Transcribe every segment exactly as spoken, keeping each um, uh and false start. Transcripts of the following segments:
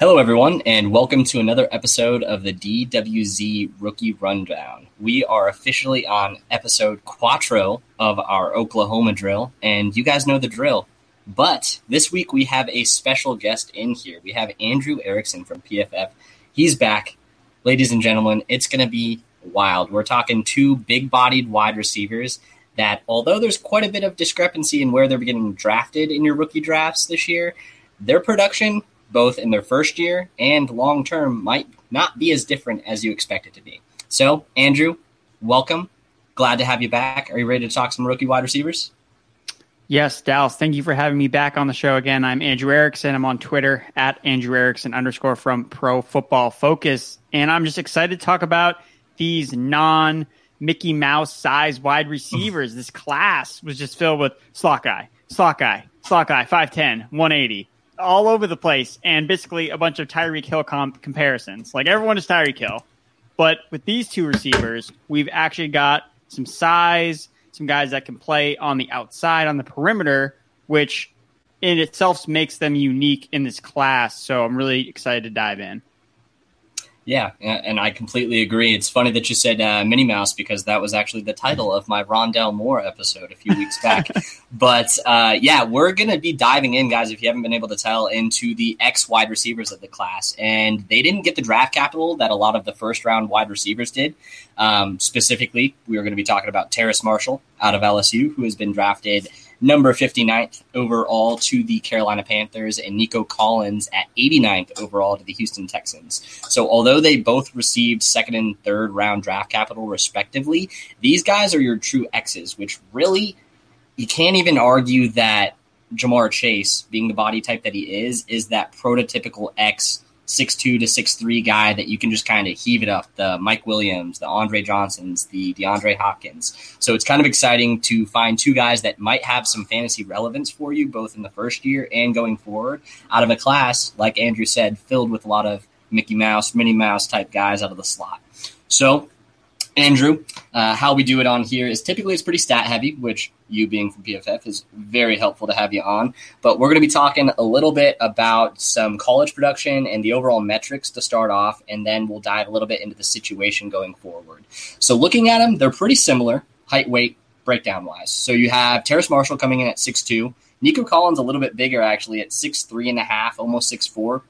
Hello, everyone, and welcome to another episode of the D W Z Rookie Rundown. We are officially on episode quattro of our Oklahoma drill, and you guys know the drill. But this week we have a special guest in here. We have Andrew Erickson from P F F. He's back. Ladies and gentlemen, it's going to be wild. We're talking two big-bodied wide receivers that, although there's quite a bit of discrepancy in where they're getting drafted in your rookie drafts this year, their production, both in their first year and long-term, might not be as different as you expect it to be. So, Andrew, welcome. Glad to have you back. Are you ready to talk some rookie wide receivers? Yes, Dallas. Thank you for having me back on the show again. I'm Andrew Erickson. I'm on Twitter at Andrew Erickson underscore from Pro Football Focus. And I'm just excited to talk about these non-Mickey Mouse size wide receivers. This class was just filled with slot guy, slot guy, slot guy, five ten, one eighty. All over the place, and basically a bunch of Tyreek Hill comp- comparisons. Like, everyone is Tyreek Hill. But with these two receivers, we've actually got some size, some guys that can play on the outside, on the perimeter, which in itself makes them unique in this class. So I'm really excited to dive in. Yeah, and I completely agree. It's funny that you said uh, Minnie Mouse, because that was actually the title of my Rondell Moore episode a few weeks back. But uh, yeah, we're going to be diving in, guys, if you haven't been able to tell, into the ex-wide receivers of the class. And they didn't get the draft capital that a lot of the first-round wide receivers did. Um, specifically, we are going to be talking about Terrace Marshall out of L S U, who has been drafted number fifty-ninth overall to the Carolina Panthers, and Nico Collins at eighty-ninth overall to the Houston Texans. So although they both received second and third round draft capital respectively, these guys are your true X's, which really, you can't even argue that Jamar Chase, being the body type that he is, is that prototypical X six two to six three guy that you can just kind of heave it up, the Mike Williams, the Andre Johnsons, the DeAndre Hopkins. So it's kind of exciting to find two guys that might have some fantasy relevance for you, both in the first year and going forward, out of a class, like Andrew said, filled with a lot of Mickey Mouse, Minnie Mouse type guys out of the slot. So, Andrew, uh, how we do it on here is typically it's pretty stat heavy, which you being from P F F is very helpful to have you on. But we're going to be talking a little bit about some college production and the overall metrics to start off, and then we'll dive a little bit into the situation going forward. So looking at them, they're pretty similar height, weight, breakdown-wise. So you have Terrace Marshall coming in at six two. Nico Collins a little bit bigger, actually, at six three and a half, almost six four.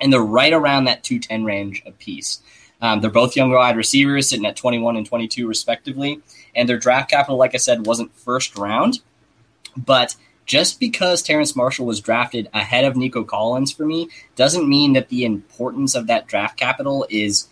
And they're right around that two ten range apiece. Um, they're both younger wide receivers, sitting at twenty-one and twenty-two, respectively. And their draft capital, like I said, wasn't first round. But just because Terrace Marshall was drafted ahead of Nico Collins for me doesn't mean that the importance of that draft capital is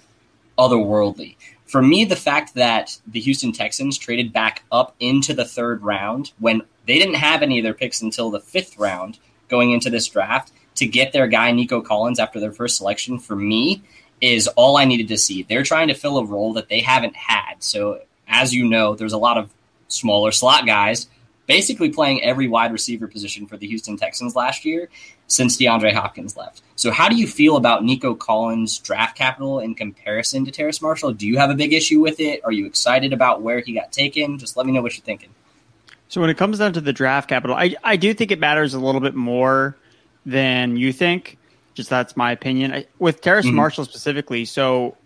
otherworldly. For me, the fact that the Houston Texans traded back up into the third round when they didn't have any of their picks until the fifth round going into this draft to get their guy Nico Collins after their first selection, for me, is all I needed to see. They're trying to fill a role that they haven't had. So as you know, there's a lot of smaller slot guys basically playing every wide receiver position for the Houston Texans last year since DeAndre Hopkins left. So how do you feel about Nico Collins' draft capital in comparison to Terrace Marshall? Do you have a big issue with it? Are you excited about where he got taken? Just let me know what you're thinking. So when it comes down to the draft capital, I, I do think it matters a little bit more than you think. Just that's my opinion. I, with Terrace mm-hmm. Marshall specifically, so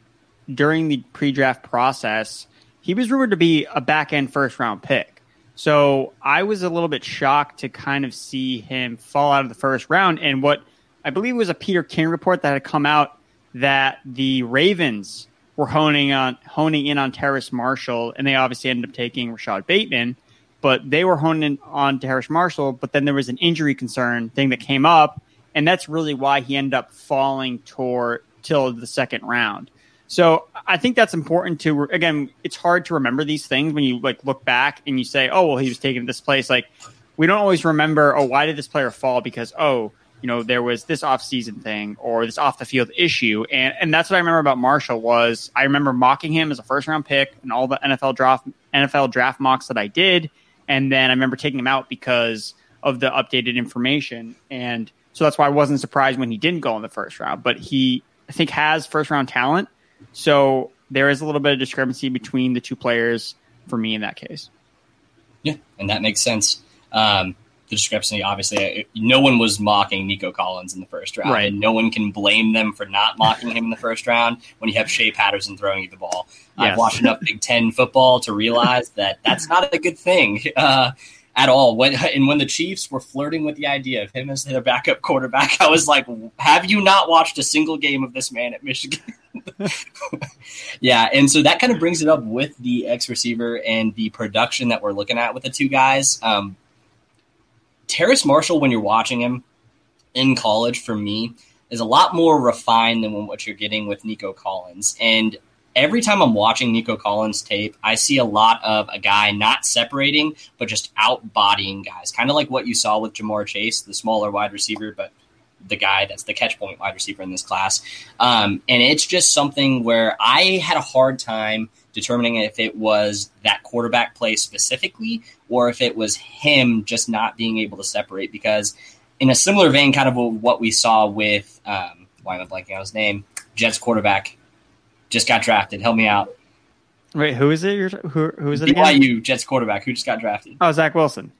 during the pre-draft process, he was rumored to be a back-end first-round pick. So I was a little bit shocked to kind of see him fall out of the first round. And what I believe was a Peter King report that had come out that the Ravens were honing on honing in on Terrace Marshall, and they obviously ended up taking Rashad Bateman, but they were honing in on Terrace Marshall. But then there was an injury concern thing that came up. And that's really why he ended up falling toward till the second round. So I think that's important to, again, it's hard to remember these things when you like look back and you say, oh, well, he was taken to this place. Like, we don't always remember, oh, why did this player fall? Because, oh, you know, there was this offseason thing or this off the field issue. And and that's what I remember about Marshall was I remember mocking him as a first round pick and all the N F L draft, N F L draft mocks that I did. And then I remember taking him out because of the updated information. And so that's why I wasn't surprised when he didn't go in the first round. But he, I think, has first-round talent. So there is a little bit of discrepancy between the two players for me in that case. Yeah, and that makes sense. Um, the discrepancy. Obviously, no one was mocking Nico Collins in the first round. Right. And no one can blame them for not mocking him in the first round when you have Shea Patterson throwing you the ball. Yes. I've watched enough Big Ten football to realize that that's not a good thing uh, at all. When, and when the Chiefs were flirting with the idea of him as their backup quarterback, I was like, have you not watched a single game of this man at Michigan? Yeah, and so that kind of brings it up with the X receiver and the production that we're looking at with the two guys. Um, Terrace Marshall, when you're watching him in college, for me, is a lot more refined than what you're getting with Nico Collins. And every time I'm watching Nico Collins tape, I see a lot of a guy not separating, but just out-bodying guys, kind of like what you saw with Jamar Chase, the smaller wide receiver, but the guy that's the catch point wide receiver in this class. Um, and it's just something where I had a hard time determining if it was that quarterback play specifically or if it was him just not being able to separate, because in a similar vein, kind of what we saw with, um, why am I blanking on his name? Jets quarterback just got drafted. Help me out. Wait, who is it? You're, who, who is it again? B Y U Jets quarterback who just got drafted. Oh, Zach Wilson.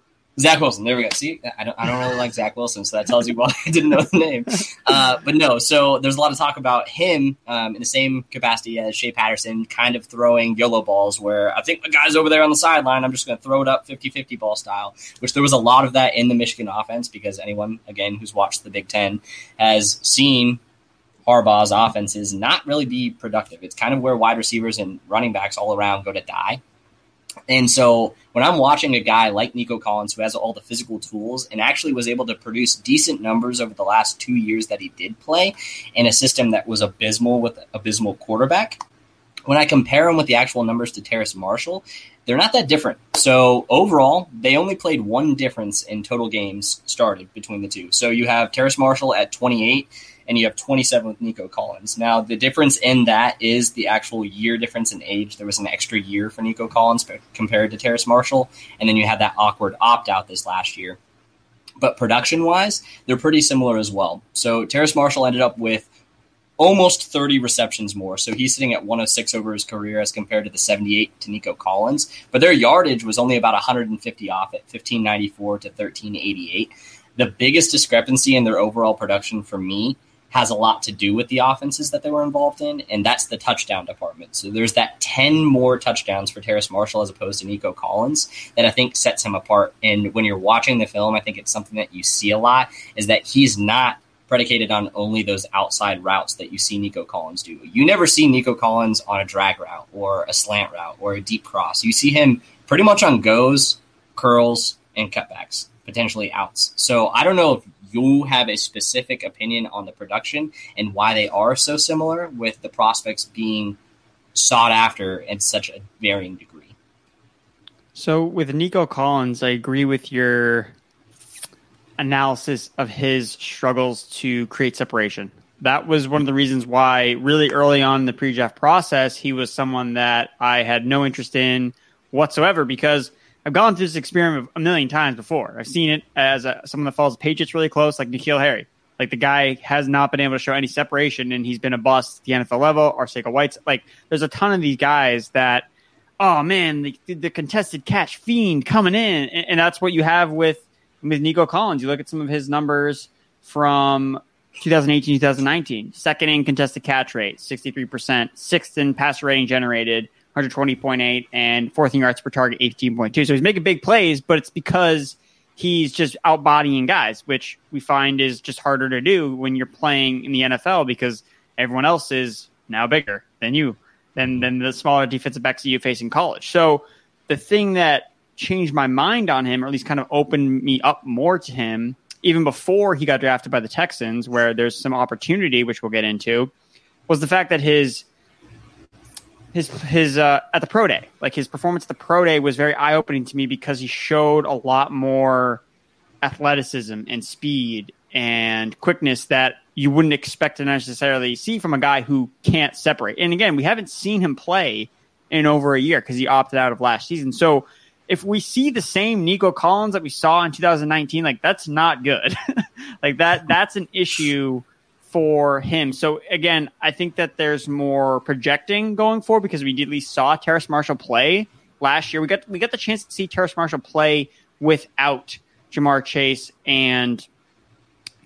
Zach Wilson, there we go. See, I don't, I don't really like Zach Wilson, so that tells you why I didn't know the name. Uh, but no, so there's a lot of talk about him um, in the same capacity as Shea Patterson, kind of throwing YOLO balls where I think the guy's over there on the sideline, I'm just going to throw it up fifty-fifty ball style, which there was a lot of that in the Michigan offense because anyone, again, who's watched the Big Ten has seen Harbaugh's offenses not really be productive. It's kind of where wide receivers and running backs all around go to die. And so when I'm watching a guy like Nico Collins, who has all the physical tools and actually was able to produce decent numbers over the last two years that he did play in a system that was abysmal with abysmal quarterback, when I compare him with the actual numbers to Terrace Marshall, they're not that different. So overall, they only played one difference in total games started between the two. So you have Terrace Marshall at twenty-eight and you have twenty-seven with Nico Collins. Now, the difference in that is the actual year difference in age. There was an extra year for Nico Collins compared to Terrace Marshall, and then you had that awkward opt-out this last year. But production-wise, they're pretty similar as well. So Terrace Marshall ended up with almost thirty receptions more, so he's sitting at one oh six over his career as compared to the seventy-eight to Nico Collins. But their yardage was only about one hundred fifty off at fifteen ninety-four to thirteen eighty-eight. The biggest discrepancy in their overall production for me has a lot to do with the offenses that they were involved in, and that's the touchdown department. So there's that ten more touchdowns for Terrace Marshall as opposed to Nico Collins that I think sets him apart. And when you're watching the film, I think it's something that you see a lot, is that he's not predicated on only those outside routes that you see Nico Collins do. You never see Nico Collins on a drag route or a slant route or a deep cross. You see him pretty much on goes, curls, and cutbacks, potentially outs. So I don't know if you have a specific opinion on the production and why they are so similar with the prospects being sought after in such a varying degree. So with Nico Collins, I agree with your analysis of his struggles to create separation. That was one of the reasons why really early on in the pre-draft process, he was someone that I had no interest in whatsoever, because I've gone through this experiment a million times before. I've seen it as a, someone that follows the Patriots really close, like N'Keal Harry. Like, the guy has not been able to show any separation, and he's been a bust at the N F L level. Arcega White's, like, there's a ton of these guys that, oh, man, the, the contested catch fiend coming in. And, and that's what you have with, with Nico Collins. You look at some of his numbers from twenty eighteen, twenty nineteen. Second in contested catch rate, sixty-three percent. Sixth in passer rating generated, one twenty point eight, and fourth in yards per target, eighteen point two. So he's making big plays, but it's because he's just outbodying guys, which we find is just harder to do when you're playing in the N F L, because everyone else is now bigger than you, than, than the smaller defensive backs that you face in college. So the thing that changed my mind on him, or at least kind of opened me up more to him, even before he got drafted by the Texans, where there's some opportunity, which we'll get into, was the fact that his... His his uh, at the pro day, like his performance at the pro day was very eye opening to me, because he showed a lot more athleticism and speed and quickness that you wouldn't expect to necessarily see from a guy who can't separate. And again, we haven't seen him play in over a year because he opted out of last season. So if we see the same Nico Collins that we saw in two thousand nineteen, like, that's not good. Like that that's an issue for him. So again, I think that there's more projecting going forward, because we at least saw Terrace Marshall play last year. We got we got the chance to see Terrace Marshall play without Jamar Chase and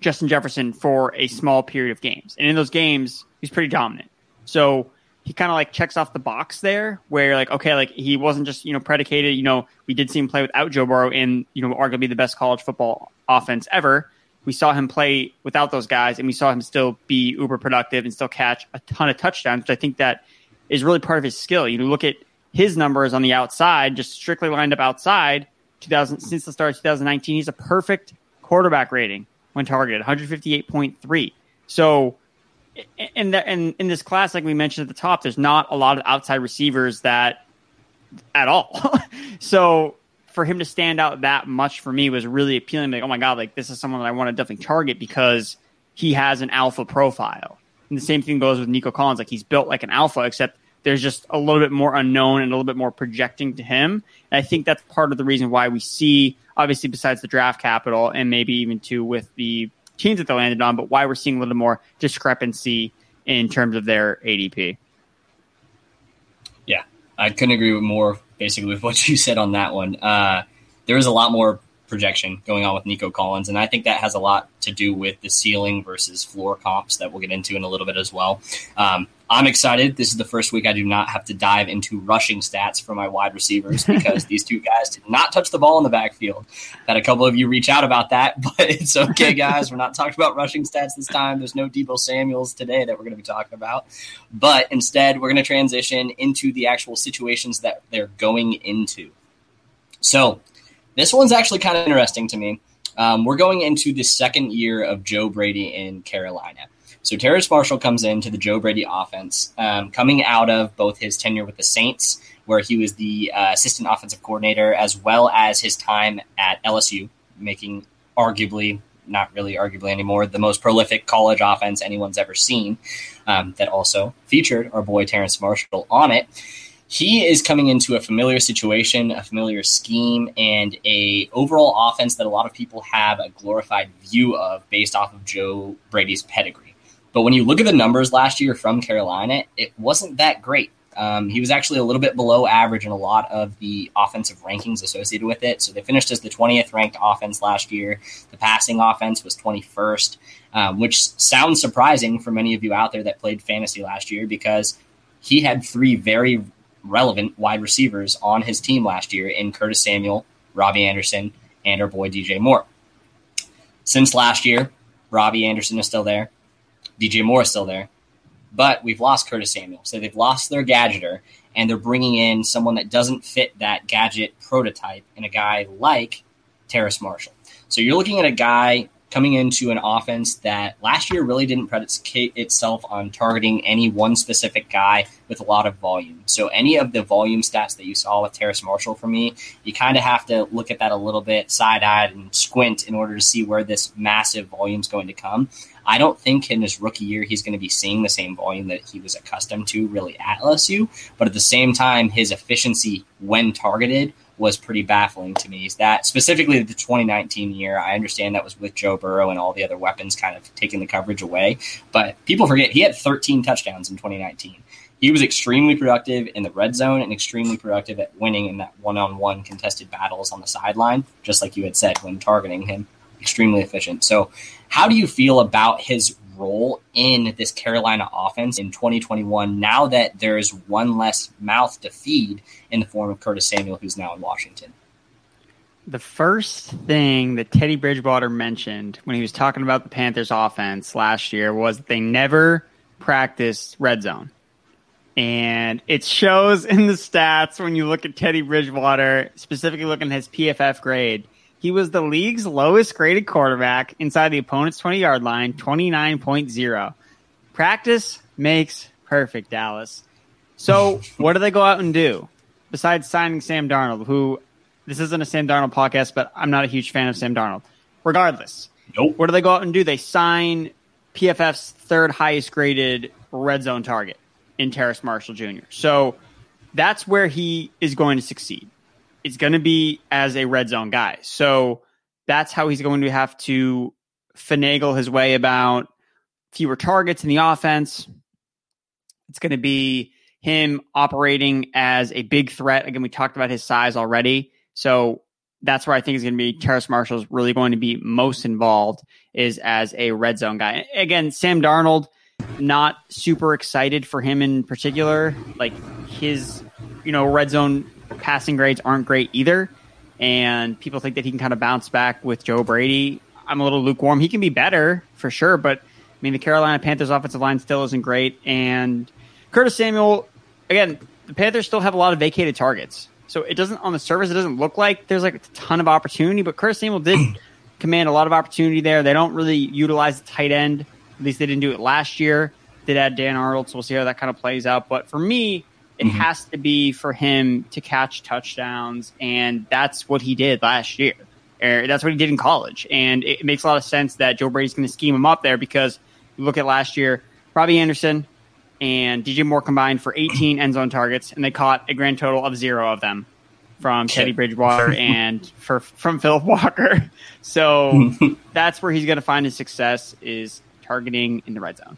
Justin Jefferson for a small period of games. And in those games, he's pretty dominant. So he kind of like checks off the box there where like, okay, like he wasn't just, you know, predicated, you know, we did see him play without Joe Burrow in, you know, arguably the best college football offense ever. We saw him play without those guys, and we saw him still be uber productive and still catch a ton of touchdowns, which I think that is really part of his skill. You look at his numbers on the outside, just strictly lined up outside, two thousand since the start of two thousand nineteen, he's a perfect quarterback rating when targeted, one fifty-eight point three. So in, the, in, in this class, like we mentioned at the top, there's not a lot of outside receivers that at all. So for him to stand out that much for me was really appealing. Like, oh my God, like this is someone that I want to definitely target because he has an alpha profile. And the same thing goes with Nico Collins. Like he's built like an alpha, except there's just a little bit more unknown and a little bit more projecting to him. And I think that's part of the reason why we see, obviously besides the draft capital and maybe even too with the teams that they landed on, but why we're seeing a little more discrepancy in terms of their A D P. Yeah, I couldn't agree with more. Basically, with what you said on that one, uh, there is a lot more projection going on with Nico Collins, and I think that has a lot to do with the ceiling versus floor comps that we'll get into in a little bit as well. Um, I'm excited. This is the first week I do not have to dive into rushing stats for my wide receivers because these two guys did not touch the ball in the backfield. Had a couple of you reach out about that, but it's okay, guys. We're not talking about rushing stats this time. There's no Deebo Samuels today that we're going to be talking about. But instead, we're going to transition into the actual situations that they're going into. So this one's actually kind of interesting to me. Um, we're going into the second year of Joe Brady in Carolina. So Terrace Marshall comes into the Joe Brady offense, um, coming out of both his tenure with the Saints, where he was the uh, assistant offensive coordinator, as well as his time at L S U, making arguably, not really arguably anymore, the most prolific college offense anyone's ever seen, um, that also featured our boy Terrace Marshall on it. He is coming into a familiar situation, a familiar scheme, and a overall offense that a lot of people have a glorified view of based off of Joe Brady's pedigree. But when you look at the numbers last year from Carolina, it wasn't that great. Um, he was actually a little bit below average in a lot of the offensive rankings associated with it. So they finished as the twentieth ranked offense last year. The passing offense was twenty-first, um, which sounds surprising for many of you out there that played fantasy last year because he had three very relevant wide receivers on his team last year in Curtis Samuel, Robbie Anderson, and our boy D J Moore. Since last year, Robbie Anderson is still there. D J Moore is still there. But we've lost Curtis Samuel. So they've lost their gadgeter, and they're bringing in someone that doesn't fit that gadget prototype in a guy like Terrace Marshall. So you're looking at a guy coming into an offense that last year really didn't predicate itself on targeting any one specific guy with a lot of volume. So any of the volume stats that you saw with Terrace Marshall for me, you kind of have to look at that a little bit side-eyed and squint in order to see where this massive volume is going to come. I don't think in his rookie year he's going to be seeing the same volume that he was accustomed to really at L S U, but at the same time, his efficiency when targeted was pretty baffling to me. That specifically the twenty nineteen year, I understand that was with Joe Burrow and all the other weapons kind of taking the coverage away, but people forget he had thirteen touchdowns in twenty nineteen. He was extremely productive in the red zone and extremely productive at winning in that one-on-one contested battles on the sideline, just like you had said when targeting him. Extremely efficient. So how do you feel about his role in this Carolina offense in twenty twenty-one now that there is one less mouth to feed in the form of Curtis Samuel, who's now in Washington? The first thing that Teddy Bridgewater mentioned when he was talking about the Panthers offense last year was that they never practiced red zone. And it shows in the stats when you look at Teddy Bridgewater, specifically looking at his P F F grade. He was the league's lowest graded quarterback inside the opponent's twenty-yard line, twenty-nine point oh. Practice makes perfect, Dallas. So what do they go out and do besides signing Sam Darnold, who this isn't a Sam Darnold podcast, but I'm not a huge fan of Sam Darnold. Regardless, nope. What do they go out and do? They sign P F F's third highest graded red zone target in Terrace Marshall Junior So that's where he is going to succeed. It's going to be as a red zone guy. So that's how he's going to have to finagle his way about fewer targets in the offense. It's going to be him operating as a big threat. Again, we talked about his size already. So that's where I think he's going to be. Terrace Marshall's really going to be most involved is as a red zone guy. Again, Sam Darnold, not super excited for him in particular. Like his, you know, red zone passing grades aren't great either. And people think that he can kind of bounce back with Joe Brady. I'm a little lukewarm. He can be better for sure, but I mean, the Carolina Panthers offensive line still isn't great. And Curtis Samuel, again, the Panthers still have a lot of vacated targets. So it doesn't, on the surface, it doesn't look like there's like a ton of opportunity, but Curtis Samuel did command a lot of opportunity there. They don't really utilize the tight end. At least they didn't do it last year. Did add Dan Arnold, so we'll see how that kind of plays out. But for me, it mm-hmm. has to be for him to catch touchdowns, and that's what he did last year. Or that's what he did in college. And it makes a lot of sense that Joe Brady's going to scheme him up there because you look at last year, Robbie Anderson and D J Moore combined for eighteen end zone targets, and they caught a grand total of zero of them from Teddy Bridgewater and for, from Philip Walker. So that's where he's going to find his success is targeting in the red zone.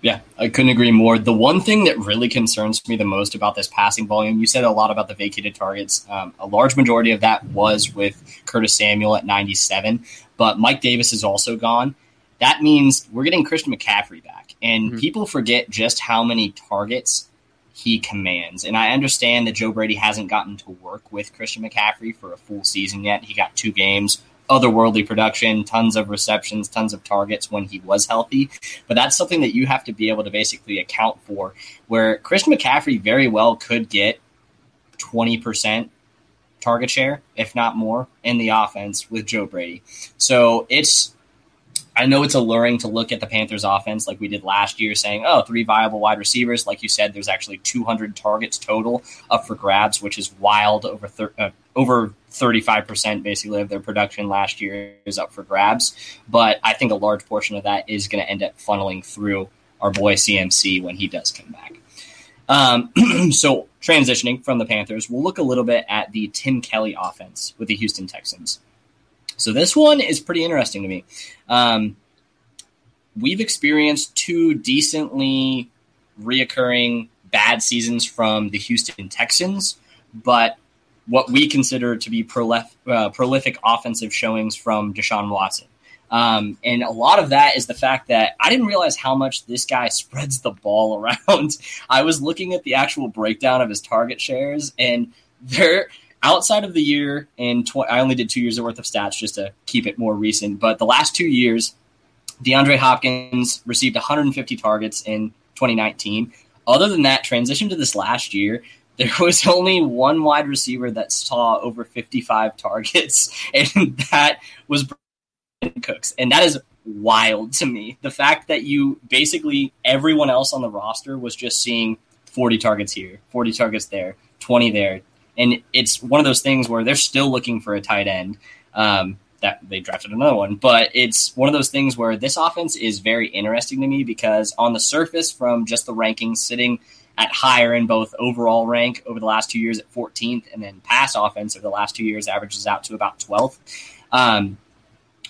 Yeah, I couldn't agree more. The one thing that really concerns me the most about this passing volume, you said a lot about the vacated targets. Um, a large majority of that was with Curtis Samuel at ninety-seven, but Mike Davis is also gone. That means we're getting Christian McCaffrey back, and mm-hmm. people forget just how many targets he commands. And I understand that Joe Brady hasn't gotten to work with Christian McCaffrey for a full season yet. He got two games, otherworldly production, tons of receptions, tons of targets when he was healthy. But that's something that you have to be able to basically account for, where Christian McCaffrey very well could get twenty percent target share, if not more, in the offense with Joe Brady. So it's... I know it's alluring to look at the Panthers offense like we did last year saying, oh, three viable wide receivers. Like you said, there's actually two hundred targets total up for grabs, which is wild. Over thir- uh, over thirty-five percent basically of their production last year is up for grabs. But I think a large portion of that is going to end up funneling through our boy C M C when he does come back. Um, so transitioning from the Panthers, we'll look a little bit at the Tim Kelly offense with the Houston Texans. So this one is pretty interesting to me. Um, we've experienced two decently reoccurring bad seasons from the Houston Texans, but what we consider to be prolif- uh, prolific offensive showings from Deshaun Watson. Um, and a lot of that is the fact that I didn't realize how much this guy spreads the ball around. I was looking at the actual breakdown of his target shares, and they're... Outside of the year, and tw- I only did two years worth of stats just to keep it more recent, but the last two years, DeAndre Hopkins received one hundred fifty targets in twenty nineteen. Other than that, transition to this last year, there was only one wide receiver that saw over fifty-five targets, and that was Brandon Cooks. And that is wild to me. The fact that you basically everyone else on the roster was just seeing forty targets here, forty targets there, twenty there. And it's one of those things where they're still looking for a tight end. Um, that they drafted another one. But it's one of those things where this offense is very interesting to me because on the surface from just the rankings, sitting at higher in both overall rank over the last two years at fourteenth and then pass offense over the last two years averages out to about twelfth. Um,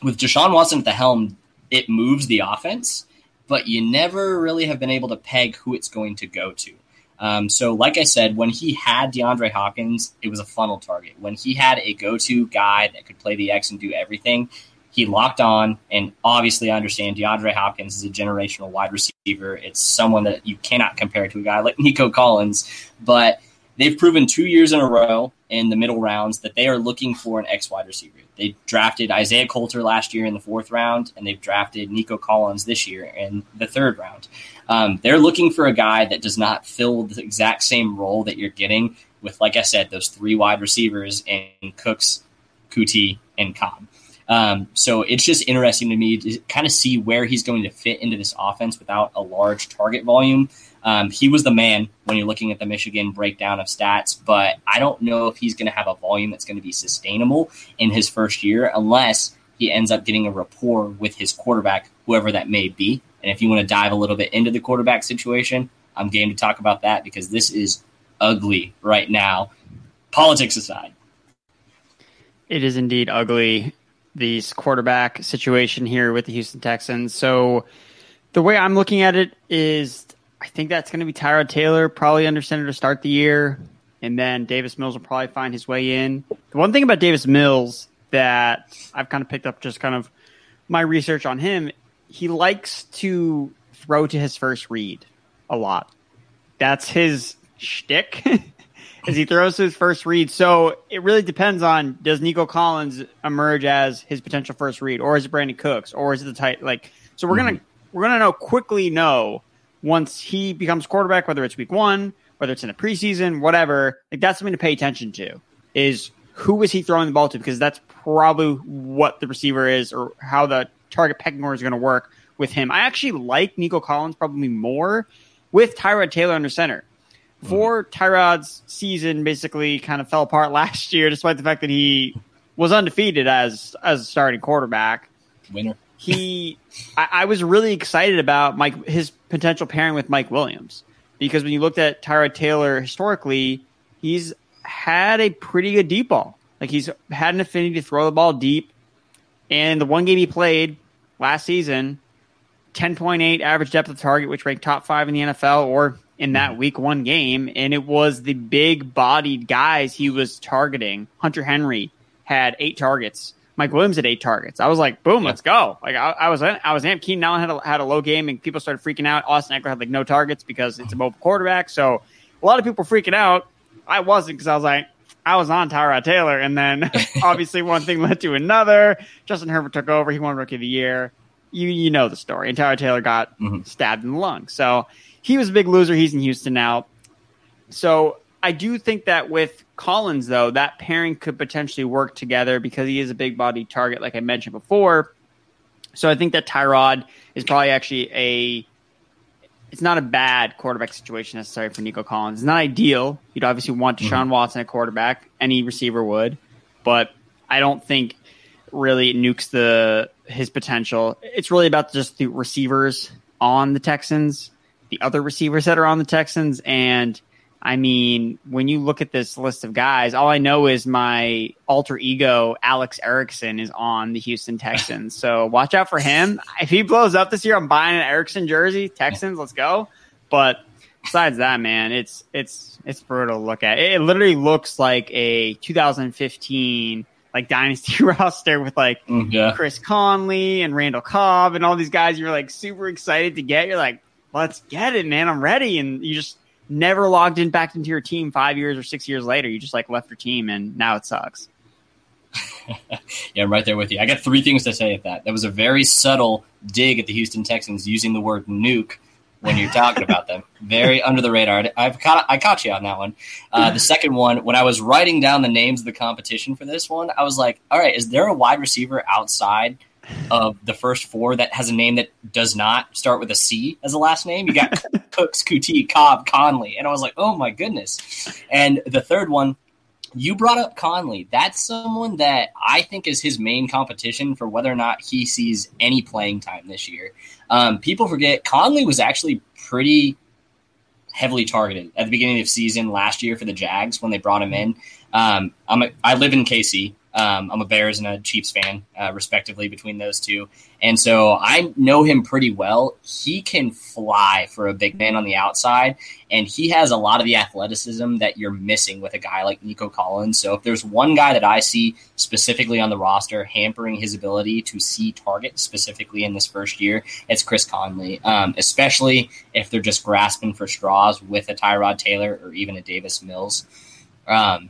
with Deshaun Watson at the helm, it moves the offense, but you never really have been able to peg who it's going to go to. Um, so like I said, when he had DeAndre Hopkins, it was a funnel target. When he had a go-to guy that could play the X and do everything, he locked on. And obviously I understand DeAndre Hopkins is a generational wide receiver. It's someone that you cannot compare to a guy like Nico Collins, but they've proven two years in a row in the middle rounds that they are looking for an X wide receiver. They drafted Isaiah Coulter last year in the fourth round, and they've drafted Nico Collins this year in the third round. Um, they're looking for a guy that does not fill the exact same role that you're getting with, like I said, those three wide receivers and Cooks, Kuti, and Cobb. Um, so it's just interesting to me to kind of see where he's going to fit into this offense without a large target volume. Um, he was the man when you're looking at the Michigan breakdown of stats, but I don't know if he's going to have a volume that's going to be sustainable in his first year unless he ends up getting a rapport with his quarterback, whoever that may be. And if you want to dive a little bit into the quarterback situation, I'm game to talk about that because this is ugly right now. Politics aside. It is indeed ugly, this quarterback situation here with the Houston Texans. So the way I'm looking at it is I think that's going to be Tyrod Taylor, probably under center to start the year. and then Davis Mills will probably find his way in. The one thing about Davis Mills that I've kind of picked up just kind of my research on him, he likes to throw to his first read a lot. That's his shtick, as he throws to his first read. So it really depends on, does Nico Collins emerge as his potential first read, or is it Brandon Cooks, or is it the tight, like, so we're mm-hmm. gonna we're gonna know quickly know once he becomes quarterback, whether it's week one, whether it's in the preseason, whatever. Like, that's something to pay attention to, is who is he throwing the ball to, because that's probably what the receiver is or how the target pecking order is going to work with him. I actually like Nico Collins probably more with Tyrod Taylor under center. Before Tyrod's season basically kind of fell apart last year, despite the fact that he was undefeated as as a starting quarterback. Winner. He, I, I was really excited about Mike, his potential pairing with Mike Williams, because when you looked at Tyrod Taylor historically, he's had a pretty good deep ball. Like, he's had an affinity to throw the ball deep. And the one game he played last season, ten point eight average depth of target, which ranked top five in the N F L, or in that week one game. And it was the big bodied guys he was targeting. Hunter Henry had eight targets. Mike Williams had eight targets. I was like, boom, yeah. Let's go. Like, I, I was, I was amped. Keenan Allen had a, had a low game, and people started freaking out. Austin Eckler had like no targets because it's a mobile quarterback. So a lot of people were freaking out. I wasn't, because I was like, I was on Tyrod Taylor. And then obviously one thing led to another. Justin Herbert took over. He won Rookie of the Year. You, you know the story. And Tyrod Taylor got mm-hmm. stabbed in the lung. So he was a big loser. He's in Houston now. So I do think that with Collins, though, that pairing could potentially work together, because he is a big body target, like I mentioned before. So I think that Tyrod is probably actually a – it's not a bad quarterback situation necessarily for Nico Collins. It's not ideal. You'd obviously want Deshaun mm-hmm. Watson at quarterback. Any receiver would. But I don't think really it nukes the his potential. It's really about just the receivers on the Texans, the other receivers that are on the Texans, and – I mean, when you look at this list of guys, all I know is my alter ego, Alex Erickson, is on the Houston Texans. So watch out for him. If he blows up this year, I'm buying an Erickson jersey. Texans, let's go. But besides that, man, it's it's it's brutal to look at. It, it literally looks like a two thousand fifteen like dynasty roster with like yeah. Chris Conley and Randall Cobb and all these guys you're like super excited to get. You're like, let's get it, man. I'm ready. And you just never logged in back into your team five years or six years later. You just like left your team, and now it sucks. Yeah, I'm right there with you. I got three things to say at that. That was a very subtle dig at the Houston Texans using the word nuke when you're talking about them. Very under the radar. I've caught, I caught you on that one. Uh, the second one, when I was writing down the names of the competition for this one, I was like, all right, is there a wide receiver outside of the first four that has a name that does not start with a C as a last name? You got Cooks, Kuti, Cobb, Conley. And I was like, oh my goodness. And the third one, you brought up Conley. That's someone that I think is his main competition for whether or not he sees any playing time this year. Um, people forget Conley was actually pretty heavily targeted at the beginning of season last year for the Jags when they brought him in. Um, I'm a, I live in K C. Um, I'm a Bears and a Chiefs fan, uh, respectively, between those two. And so I know him pretty well. He can fly for a big man on the outside, and he has a lot of the athleticism that you're missing with a guy like Nico Collins. So if there's one guy that I see specifically on the roster hampering his ability to see targets specifically in this first year, it's Chris Conley, um, especially if they're just grasping for straws with a Tyrod Taylor or even a Davis Mills. Um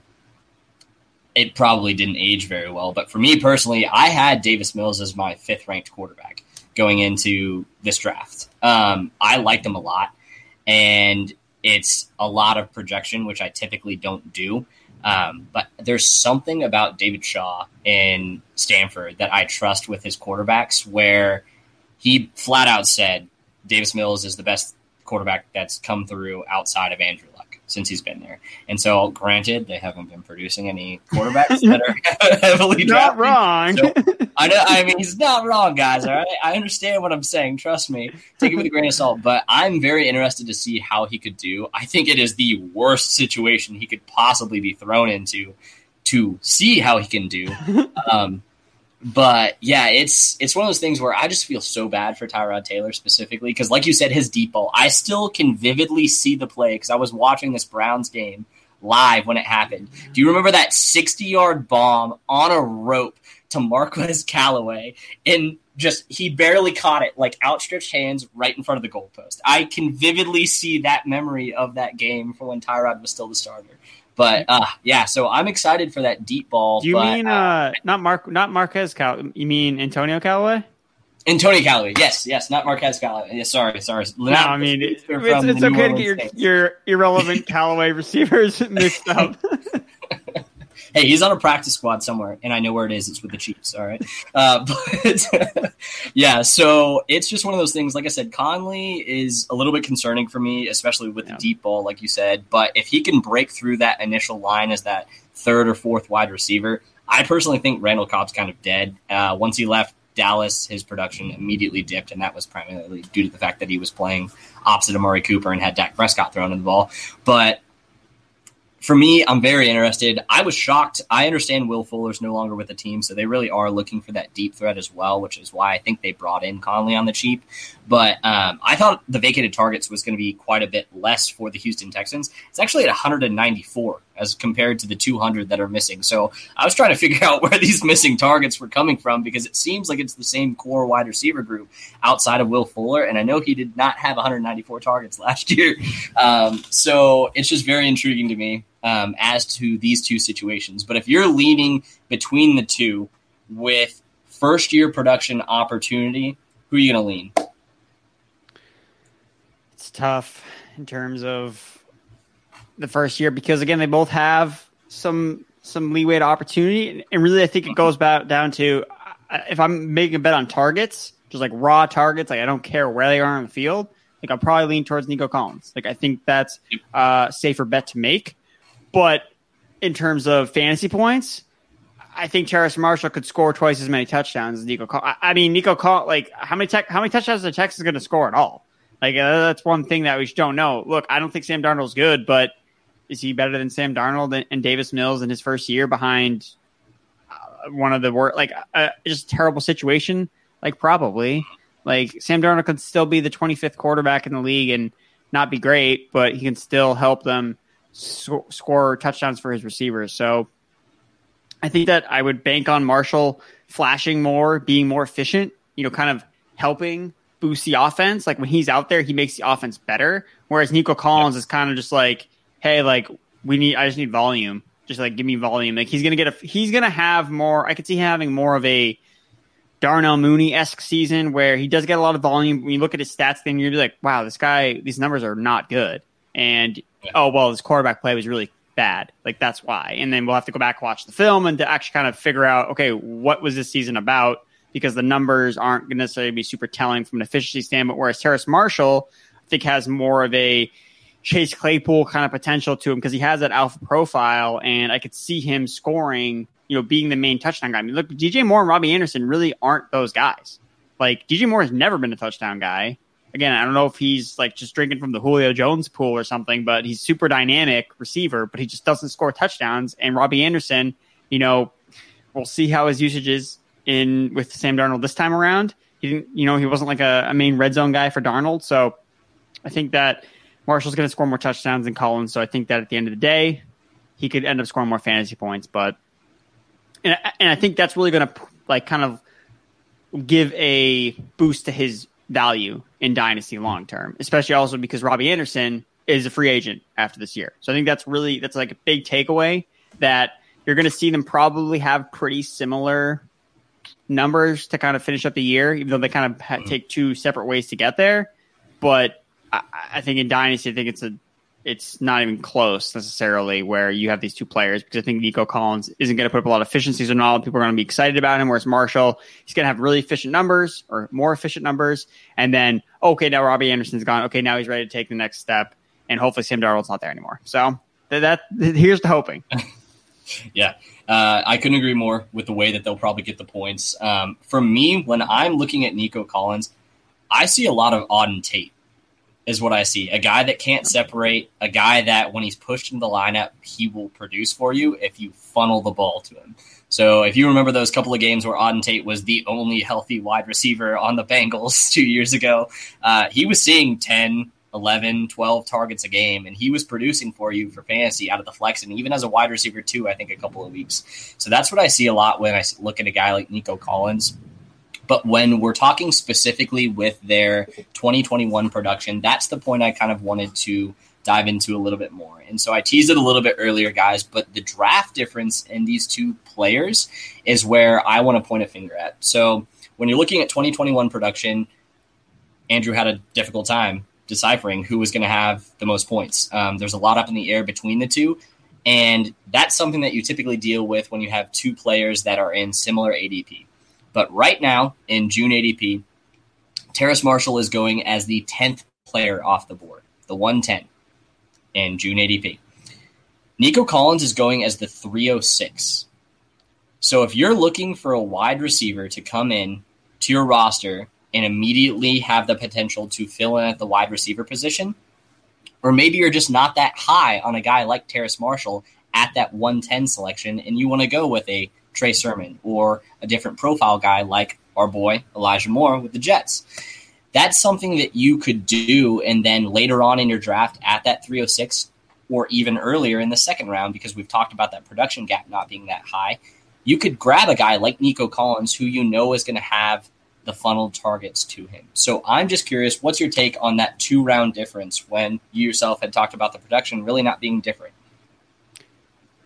It probably didn't age very well. But for me personally, I had Davis Mills as my fifth-ranked quarterback going into this draft. Um, I liked him a lot, and it's a lot of projection, which I typically don't do. Um, but there's something about David Shaw in Stanford that I trust with his quarterbacks, where he flat-out said Davis Mills is the best quarterback that's come through outside of Andrew since he's been there. And so, granted, they haven't been producing any quarterbacks that are heavily drafted. Not drafting. Wrong. So, I know, I mean, he's not wrong, guys, all right? I understand what I'm saying. Trust me. Take it with a grain of salt. But I'm very interested to see how he could do. I think it is the worst situation he could possibly be thrown into to see how he can do. Um, but, yeah, it's it's one of those things where I just feel so bad for Tyrod Taylor specifically because, like you said, his deep ball. I still can vividly see the play because I was watching this Browns game live when it happened. Do you remember that sixty-yard bomb on a rope to Marquez Callaway? And just he barely caught it, like outstretched hands right in front of the goalpost. I can vividly see that memory of that game for when Tyrod was still the starter. But uh, yeah, so I'm excited for that deep ball. Do you but, mean uh, uh, not Mark, not Marquez Callaway? You mean Antonio Callaway? Antonio Callaway, yes, yes, not Marquez Callaway. Yeah, sorry, sorry. No, I mean, it's, it's okay to get your, your irrelevant Callaway receivers mixed up. Hey, he's on a practice squad somewhere, and I know where it is. It's with the Chiefs, all right? Uh, but, yeah, so it's just one of those things. Like I said, Conley is a little bit concerning for me, especially with yeah. the deep ball, like you said. But if he can break through that initial line as that third or fourth wide receiver, I personally think Randall Cobb's kind of dead. Uh, once he left Dallas, his production immediately dipped, and that was primarily due to the fact that he was playing opposite Amari Cooper and had Dak Prescott thrown in the ball. But for me, I'm very interested. I was shocked. I understand Will Fuller's no longer with the team, so they really are looking for that deep threat as well, which is why I think they brought in Conley on the cheap. But um, I thought the vacated targets was going to be quite a bit less for the Houston Texans. It's actually at one hundred ninety-four as compared to the two hundred that are missing. So I was trying to figure out where these missing targets were coming from, because it seems like it's the same core wide receiver group outside of Will Fuller. And I know he did not have one hundred ninety-four targets last year. Um, so it's just very intriguing to me um, as to these two situations. But if you're leaning between the two with first year production opportunity, who are you going to lean? It's tough in terms of the first year, because again, they both have some some leeway to opportunity, and really, I think it goes back down to if I'm making a bet on targets, just like raw targets, like I don't care where they are on the field. Like I'll probably lean towards Nico Collins. Like I think that's a safer bet to make. But in terms of fantasy points, I think Terrace Marshall could score twice as many touchdowns as Nico Collins. I mean, Nico Collins, like how many tech, how many touchdowns are the Texans going to score at all? Like uh, that's one thing that we just don't know. Look, I don't think Sam Darnold's good, but is he better than Sam Darnold and Davis Mills in his first year behind uh, one of the worst, like uh, just terrible situation? Like probably, like Sam Darnold could still be the twenty-fifth quarterback in the league and not be great, but he can still help them so- score touchdowns for his receivers. So I think that I would bank on Marshall flashing more, being more efficient, you know, kind of helping boost the offense. Like when he's out there, he makes the offense better. Whereas Nico Collins is kind of just like, hey, like we need, I just need volume. Just like, give me volume. Like he's going to get a, he's going to have more. I could see having more of a Darnell Mooney-esque season where he does get a lot of volume. When you look at his stats, then you're like, wow, this guy, these numbers are not good. And, oh, well, his quarterback play was really bad. Like that's why. And then we'll have to go back, watch the film and to actually kind of figure out, okay, what was this season about? Because the numbers aren't going to necessarily be super telling from an efficiency standpoint. Whereas Terrace Marshall, I think, has more of a Chase Claypool kind of potential to him because he has that alpha profile, and I could see him scoring, you know, being the main touchdown guy. I mean, look, D J Moore and Robbie Anderson really aren't those guys. Like, D J Moore has never been a touchdown guy. Again, I don't know if he's, like, just drinking from the Julio Jones pool or something, but he's super dynamic receiver, but he just doesn't score touchdowns. And Robbie Anderson, you know, we'll see how his usage is in with Sam Darnold this time around. He didn't, you know, he wasn't like a, a main red zone guy for Darnold. So I think that Marshall's going to score more touchdowns than Collins. So I think that at the end of the day, he could end up scoring more fantasy points. But, and I, and I think that's really going to like kind of give a boost to his value in dynasty long term, especially also because Robbie Anderson is a free agent after this year. So I think that's really, that's like a big takeaway that you're going to see them probably have pretty similar numbers to kind of finish up the year, even though they kind of ha- take two separate ways to get there. But I, I think in dynasty, I think it's a, it's not even close necessarily where you have these two players, because I think Nico Collins isn't going to put up a lot of efficiencies and all. People are going to be excited about him. Whereas Marshall, he's going to have really efficient numbers or more efficient numbers. And then, okay, now Robbie Anderson's gone. Okay, now he's ready to take the next step. And hopefully Sam Darnold's not there anymore. So th- that th- here's the hoping. Yeah, uh, I couldn't agree more with the way that they'll probably get the points. Um, for me, when I'm looking at Nico Collins, I see a lot of Auden Tate is what I see. A guy that can't separate, a guy that when he's pushed in the lineup, he will produce for you if you funnel the ball to him. So if you remember those couple of games where Auden Tate was the only healthy wide receiver on the Bengals two years ago, uh, he was seeing ten eleven, twelve targets a game, and he was producing for you for fantasy out of the flex, and even as a wide receiver too, I think a couple of weeks. So that's what I see a lot when I look at a guy like Nico Collins. But when we're talking specifically with their twenty twenty-one production, that's the point I kind of wanted to dive into a little bit more. And so I teased it a little bit earlier, guys, but the draft difference in these two players is where I want to point a finger at. So when you're looking at twenty twenty-one production, Andrew had a difficult time deciphering who was going to have the most points. Um, there's a lot up in the air between the two. And that's something that you typically deal with when you have two players that are in similar A D P. But right now, in June A D P, Terrace Marshall is going as the tenth player off the board, the one ten in June A D P. Nico Collins is going as the three oh six. So if you're looking for a wide receiver to come in to your roster and immediately have the potential to fill in at the wide receiver position, or maybe you're just not that high on a guy like Terrace Marshall at that one ten selection and you want to go with a Trey Sermon or a different profile guy like our boy Elijah Moore with the Jets. That's something that you could do, and then later on in your draft at that three oh six or even earlier in the second round, because we've talked about that production gap not being that high, you could grab a guy like Nico Collins who you know is going to have the funneled targets to him. So I'm just curious, what's your take on that two-round difference when you yourself had talked about the production really not being different?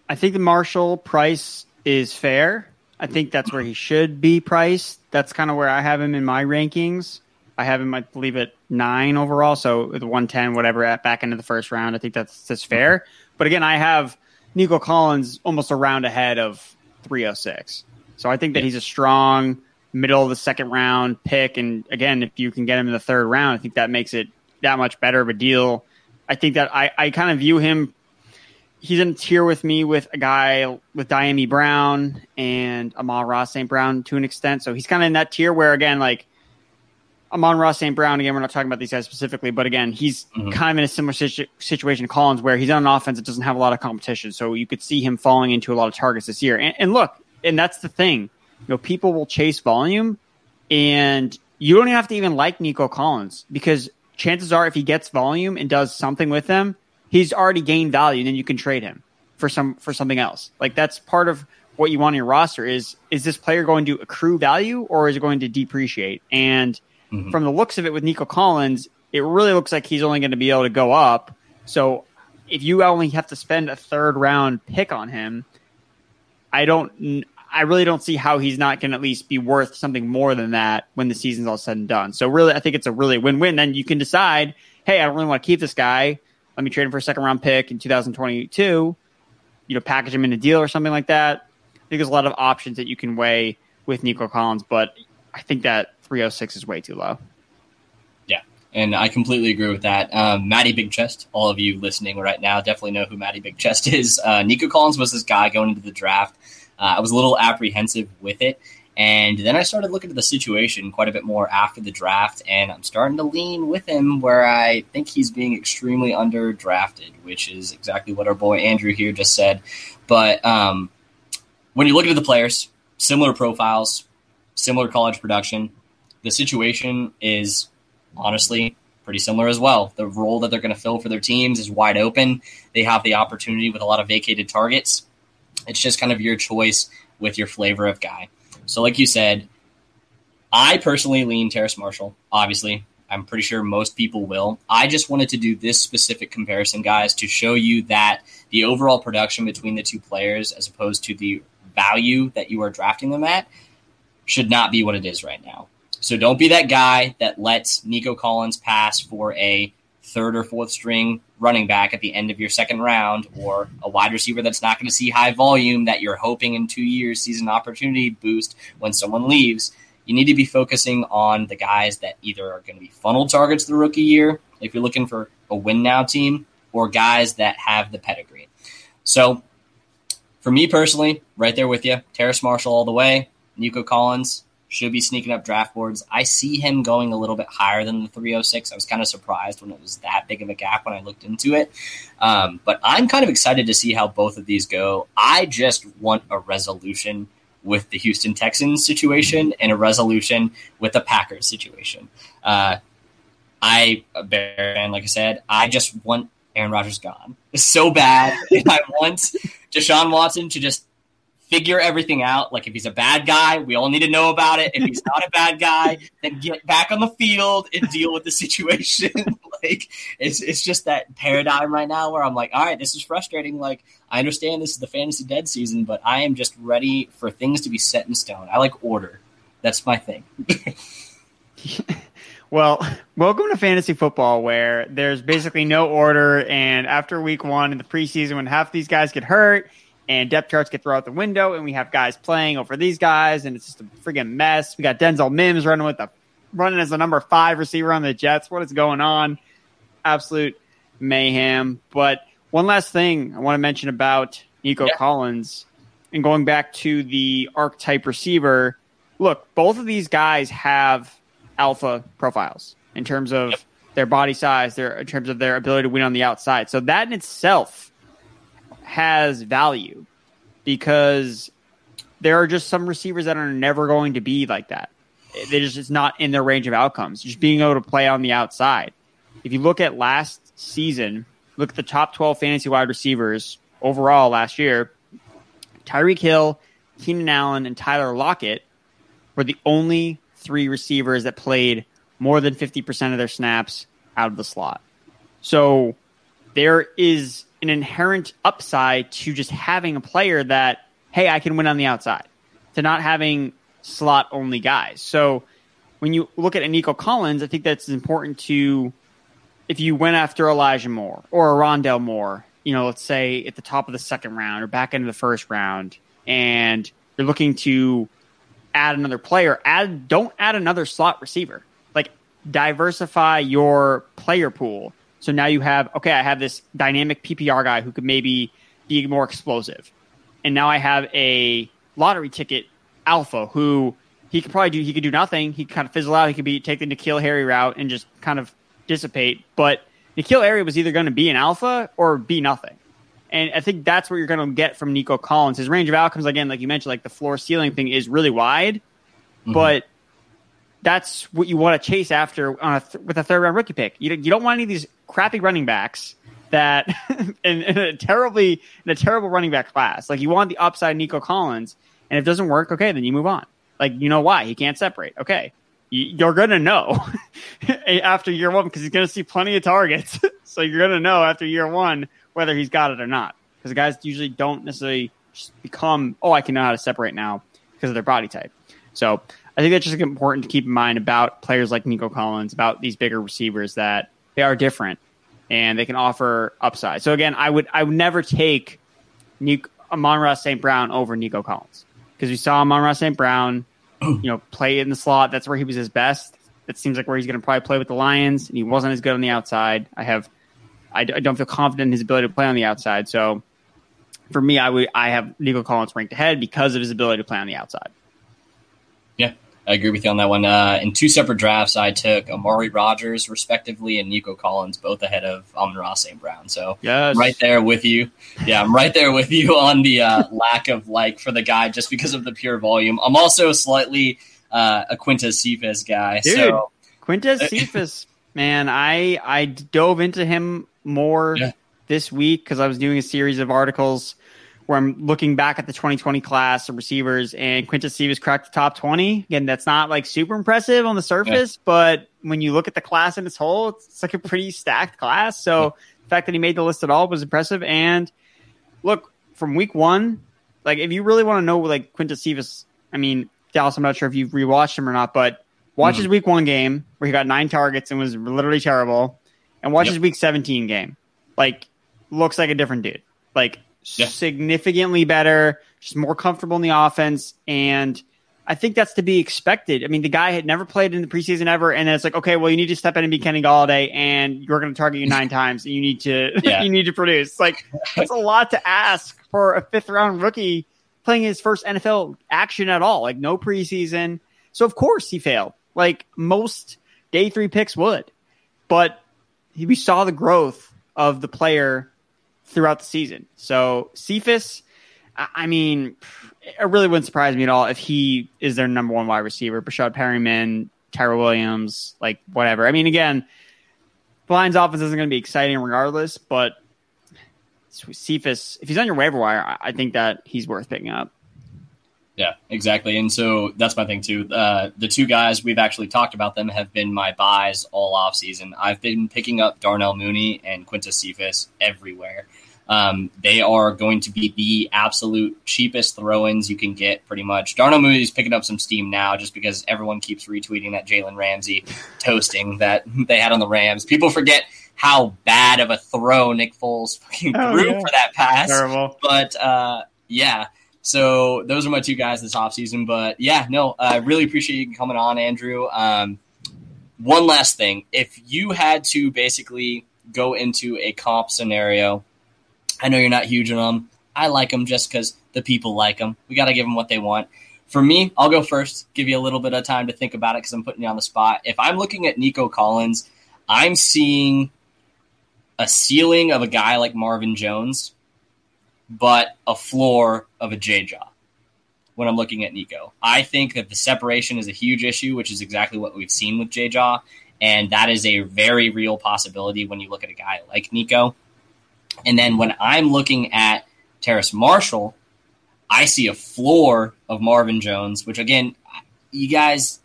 I think the Marshall price is fair. I think that's where he should be priced. That's kind of where I have him in my rankings. I have him, I believe, at nine overall. So with one ten, whatever, at back into the first round, I think that's, that's fair. But again, I have Nico Collins almost a round ahead of three oh six. So I think that he's a strong middle of the second round pick. And again, if you can get him in the third round, I think that makes it that much better of a deal. I think that I, I kind of view him. He's in tier with me with a guy with Diami Brown and Amon-Ra Saint Brown to an extent. So he's kind of in that tier where, again, like Amon-Ra Saint Brown, again, we're not talking about these guys specifically, but again, he's mm-hmm. kind of in a similar situ- situation to Collins where he's on an offense that doesn't have a lot of competition. So you could see him falling into a lot of targets this year. And, and look, and that's the thing. You know, people will chase volume, and you don't have to even like Nico Collins because chances are if he gets volume and does something with them, he's already gained value, and then you can trade him for some for something else. Like that's part of what you want in your roster is, is this player going to accrue value or is it going to depreciate? And mm-hmm. from the looks of it with Nico Collins, it really looks like he's only going to be able to go up. So if you only have to spend a third round pick on him, I don't, I really don't see how he's not going to at least be worth something more than that when the season's all said and done. So really, I think it's a really win-win. Then you can decide, hey, I don't really want to keep this guy. Let me trade him for a second-round pick in two thousand twenty-two, you know, package him in a deal or something like that. I think there's a lot of options that you can weigh with Nico Collins, but I think that three oh six is way too low. Yeah, and I completely agree with that. Um, Matty Big Chest, all of you listening right now definitely know who Matty Big Chest is. Uh, Nico Collins was this guy going into the draft. Uh, I was a little apprehensive with it, and then I started looking at the situation quite a bit more after the draft, and I'm starting to lean with him where I think he's being extremely underdrafted, which is exactly what our boy Andrew here just said. But um, when you look at the players, similar profiles, similar college production, the situation is honestly pretty similar as well. The role that they're going to fill for their teams is wide open. They have the opportunity with a lot of vacated targets. It's just kind of your choice with your flavor of guy. So like you said, I personally lean Terrace Marshall, obviously. I'm pretty sure most people will. I just wanted to do this specific comparison, guys, to show you that the overall production between the two players as opposed to the value that you are drafting them at should not be what it is right now. So don't be that guy that lets Nico Collins pass for a third or fourth string running back at the end of your second round, or a wide receiver that's not going to see high volume that you're hoping in two years sees an opportunity boost when someone leaves. You need to be focusing on the guys that either are going to be funnel targets the rookie year, if you're looking for a win now team, or guys that have the pedigree. So for me personally, right there with you, Terrace Marshall all the way. Nico Collins should be sneaking up draft boards. I see him going a little bit higher than the three oh six. I was kind of surprised when it was that big of a gap when I looked into it. Um, but I'm kind of excited to see how both of these go. I just want a resolution with the Houston Texans situation and a resolution with the Packers situation. Uh, I, a Bear fan, like I said, I just want Aaron Rodgers gone. It's so bad. And I want Deshaun Watson to just figure everything out. Like, if he's a bad guy, we all need to know about it. If he's not a bad guy, then get back on the field and deal with the situation. Like, it's it's just that paradigm right now where I'm like, all right, this is frustrating. Like, I understand this is the fantasy dead season, but I am just ready for things to be set in stone. I like order. That's my thing. Well, welcome to fantasy football, where there's basically no order, and after week one in the preseason, when half these guys get hurt and depth charts get thrown out the window, and we have guys playing over these guys, and it's just a freaking mess. We got Denzel Mims running with the running as the number five receiver on the Jets. What is going on? Absolute mayhem. But one last thing I want to mention about Nico yeah. Collins, and going back to the archetype receiver. Look, both of these guys have alpha profiles in terms of yep. their body size, their in terms of their ability to win on the outside. So that in itself has value, because there are just some receivers that are never going to be like that. They just it's not in their range of outcomes. Just being able to play on the outside. If you look at last season, look at the top twelve fantasy wide receivers overall last year, Tyreek Hill, Keenan Allen, and Tyler Lockett were the only three receivers that played more than fifty percent of their snaps out of the slot. So there is an inherent upside to just having a player that, hey, I can win on the outside, to not having slot-only guys. So when you look at a Nico Collins, I think that's important to, if you went after Elijah Moore or a Rondell Moore, you know, let's say at the top of the second round or back into the first round, and you're looking to add another player, add don't add another slot receiver. Like, diversify your player pool. So now you have, okay, I have this dynamic P P R guy who could maybe be more explosive, and now I have a lottery ticket alpha who he could probably do, he could do nothing. He could kind of fizzle out. He could be take the N'Keal Harry route and just kind of dissipate. But N'Keal Harry was either going to be an alpha or be nothing. And I think that's what you're going to get from Nico Collins. His range of outcomes, again, like you mentioned, like the floor ceiling thing is really wide, mm-hmm. but that's what you want to chase after on a th- with a third round rookie pick. You don't, you don't want any of these crappy running backs that in, in a terribly in a terrible running back class. Like, you want the upside Nico Collins, and if it doesn't work, okay, then you move on. Like, you know why he can't separate. Okay, you, you're going to know after year one, because he's going to see plenty of targets. So you're going to know after year one whether he's got it or not, because guys usually don't necessarily just become, oh, I can know how to separate now, because of their body type. So I think that's just important to keep in mind about players like Nico Collins, about these bigger receivers, that they are different and they can offer upside. So again, I would I would never take Nico, Amon-Ra Saint Brown over Nico Collins, because we saw Amon-Ra Saint Brown, you know, play in the slot. That's where he was his best. That seems like where he's going to probably play with the Lions, and he wasn't as good on the outside. I have. I don't feel confident in his ability to play on the outside. So for me, I would I have Nico Collins ranked ahead because of his ability to play on the outside. Yeah, I agree with you on that one. Uh, in two separate drafts, I took Amari Rodgers, respectively, and Nico Collins, both ahead of Amon-Ra Saint Brown. So yes. right there with you. Yeah, I'm right there with you on the uh, lack of like for the guy just because of the pure volume. I'm also slightly uh, a Quintez Cephus guy. Dude, so Quintez Cephus, man, I I dove into him more yeah. this week, because I was doing a series of articles where I'm looking back at the twenty twenty class of receivers, and Quintez Cephus cracked the top twenty. Again, that's not like super impressive on the surface, yeah. but when you look at the class in its whole, it's, it's like a pretty stacked class. So yeah. the fact that he made the list at all was impressive. And look, from week one, like if you really want to know, like Quintez Cephus, I mean, Dallas, I'm not sure if you've rewatched him or not, but watch mm-hmm. his week one game where he got nine targets and was literally terrible. And watch yep. his week seventeen game. Like, looks like a different dude. Like, yeah. significantly better, just more comfortable in the offense. And I think that's to be expected. I mean, the guy had never played in the preseason ever. And then it's like, okay, well, you need to step in and be Kenny Golladay, and you're going to target you nine times. And you need to, yeah. you need to produce. Like, that's a lot to ask for a fifth round rookie playing his first N F L action at all. Like, no preseason. So of course he failed. Like most day three picks would, but we saw the growth of the player throughout the season. So Cephus, I mean, it really wouldn't surprise me at all if he is their number one wide receiver. Brashad Perryman, Tyrell Williams, like whatever. I mean, again, Lions offense isn't going to be exciting regardless, but Cephus, if he's on your waiver wire, I think that he's worth picking up. Yeah, exactly. And so that's my thing, too. Uh, the two guys we've actually talked about them have been my buys all offseason. I've been picking up Darnell Mooney and Quintez Cephus everywhere. Um, they are going to be the absolute cheapest throw-ins you can get, pretty much. Darnell Mooney's picking up some steam now just because everyone keeps retweeting that Jalen Ramsey toasting that they had on the Rams. People forget how bad of a throw Nick Foles fucking oh, threw yeah. for that pass. Terrible. But, uh, yeah. So those are my two guys this offseason. But, yeah, no, I really appreciate you coming on, Andrew. Um, one last thing. If you had to basically go into a comp scenario, I know you're not huge on them. I like them just because the people like them. We got to give them what they want. For me, I'll go first, give you a little bit of time to think about it because I'm putting you on the spot. If I'm looking at Nico Collins, I'm seeing a ceiling of a guy like Marvin Jones, but a floor of a J-Jaw when I'm looking at Nico. I think that the separation is a huge issue, which is exactly what we've seen with J-Jaw, and that is a very real possibility when you look at a guy like Nico. And then when I'm looking at Terrace Marshall, I see a floor of Marvin Jones, which, again, you guys,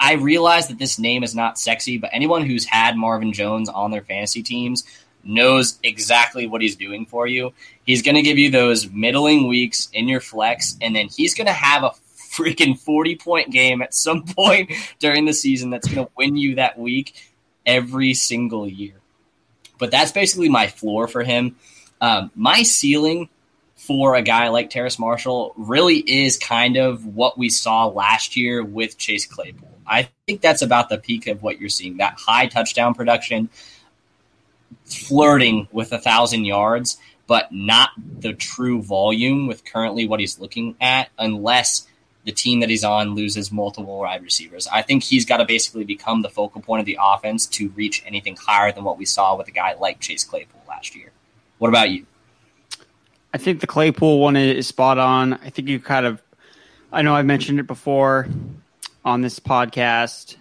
I realize that this name is not sexy, but anyone who's had Marvin Jones on their fantasy teams knows exactly what he's doing for you. He's going to give you those middling weeks in your flex, and then he's going to have a freaking forty-point game at some point during the season that's going to win you that week every single year. But that's basically my floor for him. Um, my ceiling for a guy like Terrace Marshall really is kind of what we saw last year with Chase Claypool. I think that's about the peak of what you're seeing, that high touchdown production, flirting with one thousand yards, but not the true volume with currently what he's looking at unless the team that he's on loses multiple wide receivers. I think he's got to basically become the focal point of the offense to reach anything higher than what we saw with a guy like Chase Claypool last year. What about you? I think the Claypool one is spot on. I think you kind of, I know I've mentioned it before on this podcast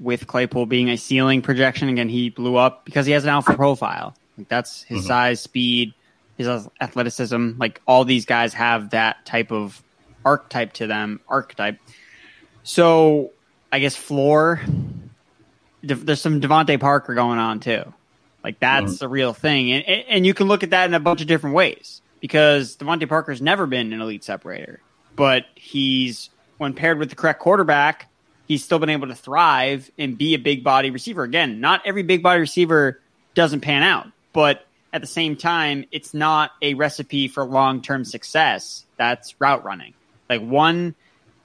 with Claypool being a ceiling projection. Again, he blew up because he has an alpha profile. Like that's his mm-hmm. size, speed, his athleticism. Like all these guys have that type of archetype to them, archetype. So I guess floor, there's some Devontae Parker going on too. Like that's mm-hmm. a real thing. And, and you can look at that in a bunch of different ways because Devontae Parker's never been an elite separator, but he's, when paired with the correct quarterback, he's still been able to thrive and be a big body receiver. Again, not every big body receiver doesn't pan out, but at the same time, it's not a recipe for long-term success. That's route running. Like one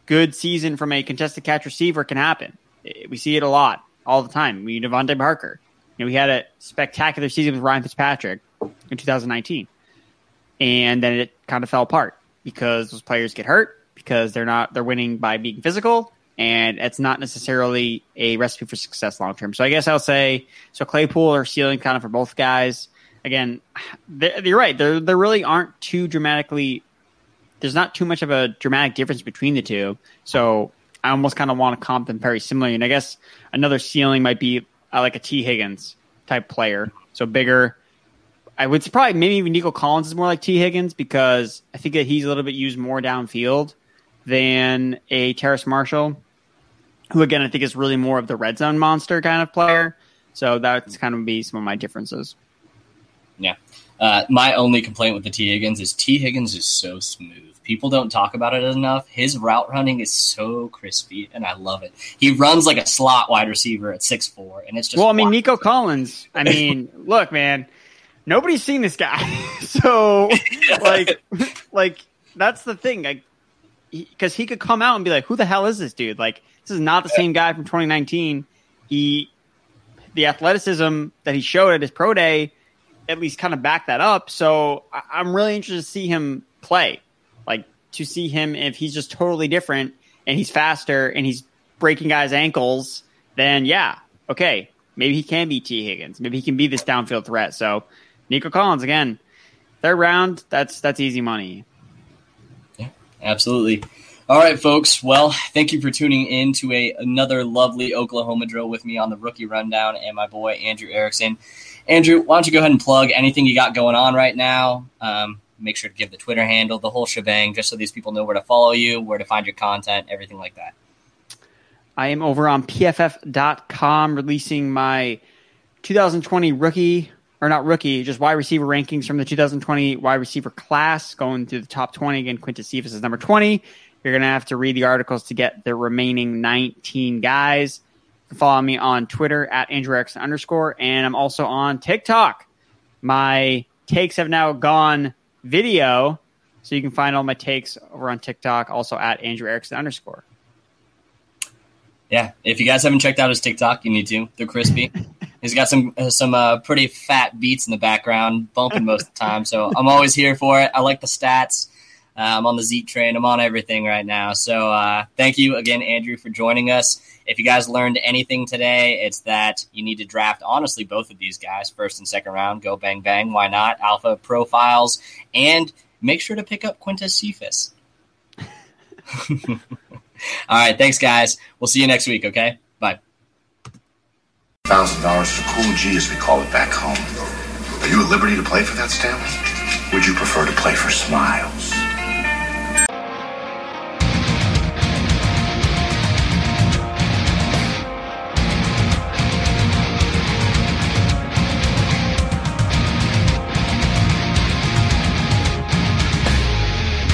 good season from a contested catch receiver can happen. We see it a lot all the time. We Devontae Parker. You know, we had a spectacular season with Ryan Fitzpatrick in two thousand nineteen. And then it kind of fell apart because those players get hurt because they're not they're winning by being physical. And it's not necessarily a recipe for success long term. So I guess I'll say so Claypool or ceiling kind of for both guys. Again, you're right. There there really aren't too dramatically There's not too much of a dramatic difference between the two. So I almost kind of want to comp them very similarly. And I guess another ceiling might be uh, like a T. Higgins type player. So bigger. I would probably maybe even Nico Collins is more like T. Higgins because I think that he's a little bit used more downfield than a Terrace Marshall, who, again, I think is really more of the red zone monster kind of player. So that's kind of be some of my differences. Yeah. Uh, my only complaint with the T. Higgins is T. Higgins is so smooth. People don't talk about it enough. His route running is so crispy, and I love it. He runs like a slot wide receiver at six four, and it's just... Well, I mean, wild. Nico Collins, I mean, look, man, nobody's seen this guy. So, like, like that's the thing. Like, because he, he could come out and be like, who the hell is this dude? Like, this is not the same guy from twenty nineteen. He, the athleticism that he showed at his pro day at least kind of back that up. So I'm really interested to see him play, like to see him if he's just totally different and he's faster and he's breaking guys' ankles, then yeah, okay, maybe he can be T. Higgins. Maybe he can be this downfield threat. So Nico Collins, again, third round, that's that's easy money. Yeah, absolutely. All right, folks. Well, thank you for tuning in to a, another lovely Oklahoma drill with me on the Rookie Rundown and my boy, Andrew Erickson. Andrew, why don't you go ahead and plug anything you got going on right now? Um, make sure to give the Twitter handle, the whole shebang, just so these people know where to follow you, where to find your content, everything like that. I am over on P F F dot com releasing my twenty twenty rookie, or not rookie, just wide receiver rankings from the two thousand twenty wide receiver class, going through the top twenty. Again, Quintez Cephus is number twenty. You're going to have to read the articles to get the remaining nineteen guys. You can follow me on Twitter at Andrew Erickson underscore, and I'm also on TikTok. My takes have now gone video, so you can find all my takes over on TikTok, also at Andrew Erickson underscore. Yeah, if you guys haven't checked out his TikTok, you need to. They're crispy. He's got some some uh, pretty fat beats in the background, bumping most of the time, so I'm always here for it. I like the stats. Uh, I'm on the Zeke train. I'm on everything right now. So uh, thank you again, Andrew, for joining us. If you guys learned anything today, it's that you need to draft, honestly, both of these guys, first and second round. Go bang, bang. Why not? Alpha profiles. And make sure to pick up Quintez Cephus. All right. Thanks, guys. We'll see you next week, okay? Bye. one thousand dollars for Cool G, as we call it back home. Are you at liberty to play for that, Stanley? Would you prefer to play for Smiles?